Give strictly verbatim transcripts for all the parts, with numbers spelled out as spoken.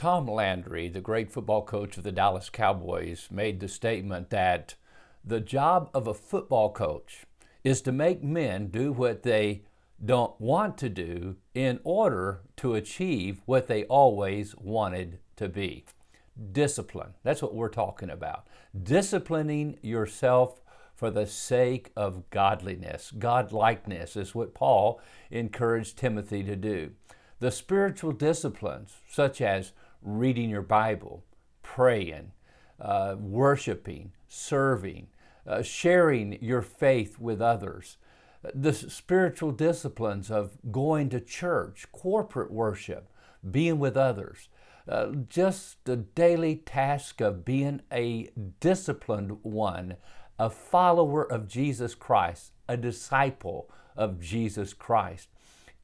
Tom Landry, the great football coach of the Dallas Cowboys, made the statement that the job of a football coach is to make men do what they don't want to do in order to achieve what they always wanted to be. Discipline. That's what we're talking about. Disciplining yourself for the sake of godliness. Godlikeness is what Paul encouraged Timothy to do. The spiritual disciplines, such as reading your Bible, praying, uh, worshiping, serving, uh, sharing your faith with others. The spiritual disciplines of going to church, corporate worship, being with others. Uh, just the daily task of being a disciplined one, a follower of Jesus Christ, a disciple of Jesus Christ.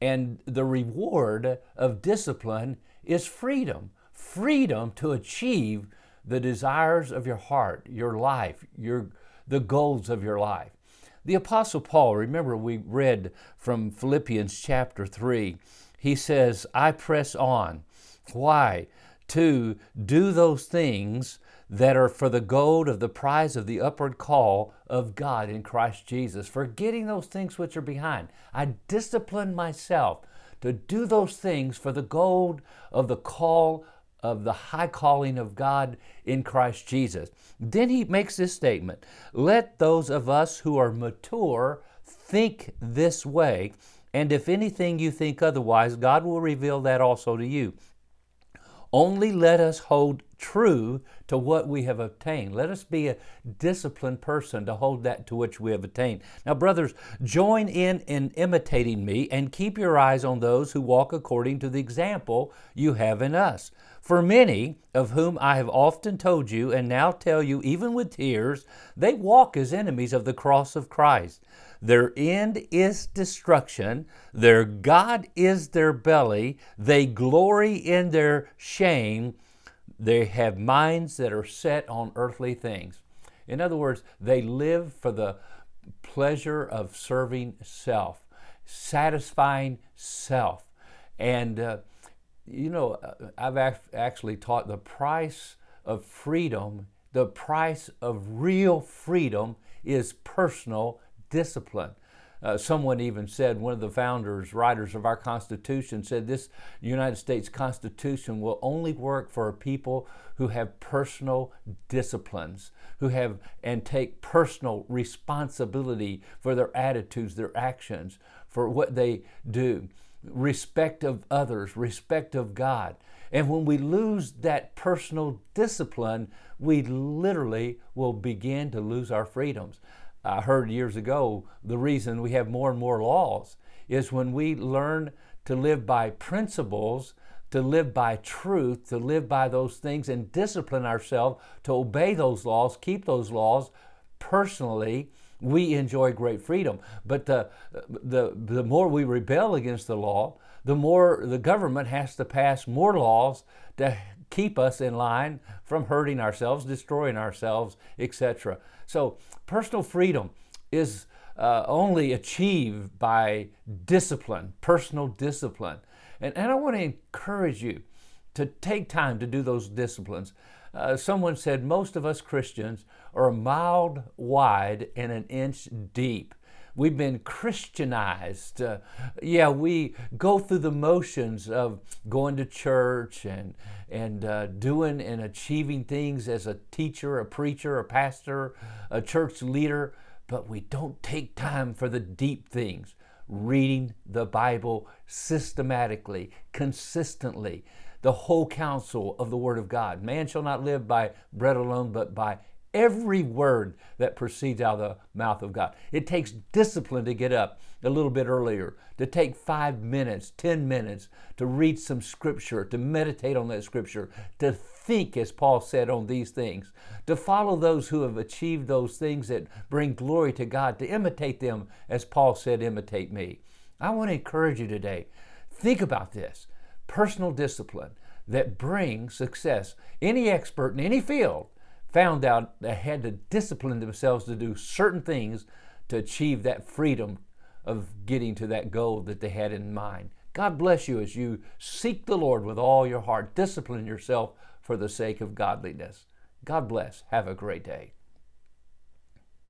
And the reward of discipline is freedom. Freedom to achieve the desires of your heart, your life, your the goals of your life. The Apostle Paul, remember we read from Philippians chapter three, he says, I press on. Why? To do those things that are for the gold of the prize of the upward call of God in Christ Jesus, forgetting those things which are behind. I discipline myself to do those things for the gold of the call of the high calling of God in Christ Jesus. Then he makes this statement, let those of us who are mature think this way, and if anything you think otherwise, God will reveal that also to you. Only let us hold true to what we have obtained. Let us be a disciplined person to hold that to which we have attained. Now, brothers, join in in imitating me and keep your eyes on those who walk according to the example you have in us. For many, of whom I have often told you and now tell you even with tears, they walk as enemies of the cross of Christ. Their end is destruction, their God is their belly, they glory in their shame, they have minds that are set on earthly things. In other words, they live for the pleasure of serving self, satisfying self. And uh, you know, I've actually taught the price of freedom, the price of real freedom is personal discipline. Uh, someone even said, one of the founders, writers of our Constitution said this United States Constitution will only work for people who have personal disciplines, who have and take personal responsibility for their attitudes, their actions, for what they do. Respect of others, respect of God. And when we lose that personal discipline, we literally will begin to lose our freedoms. I heard years ago, the reason we have more and more laws is when we learn to live by principles, to live by truth, to live by those things and discipline ourselves to obey those laws, keep those laws personally, we enjoy great freedom. But the, the, the more we rebel against the law, the more the government has to pass more laws to keep us in line from hurting ourselves, destroying ourselves, et cetera. So personal freedom is uh, only achieved by discipline, personal discipline. And, and I want to encourage you to take time to do those disciplines. Uh, someone said, most of us Christians are a mile wide and an inch deep. We've been Christianized. Uh, yeah, we go through the motions of going to church and, and uh, doing and achieving things as a teacher, a preacher, a pastor, a church leader, but we don't take time for the deep things. Reading the Bible systematically, consistently, the whole counsel of the Word of God. Man shall not live by bread alone, but by every word that proceeds out of the mouth of God. It takes discipline to get up a little bit earlier, to take five minutes, ten minutes, to read some scripture, to meditate on that scripture, to think, as Paul said, on these things, to follow those who have achieved those things that bring glory to God, to imitate them, as Paul said, imitate me. I want to encourage you today, think about this, personal discipline that brings success. Any expert in any field found out they had to discipline themselves to do certain things to achieve that freedom of getting to that goal that they had in mind. God bless you as you seek the Lord with all your heart. Discipline yourself for the sake of godliness. God bless. Have a great day.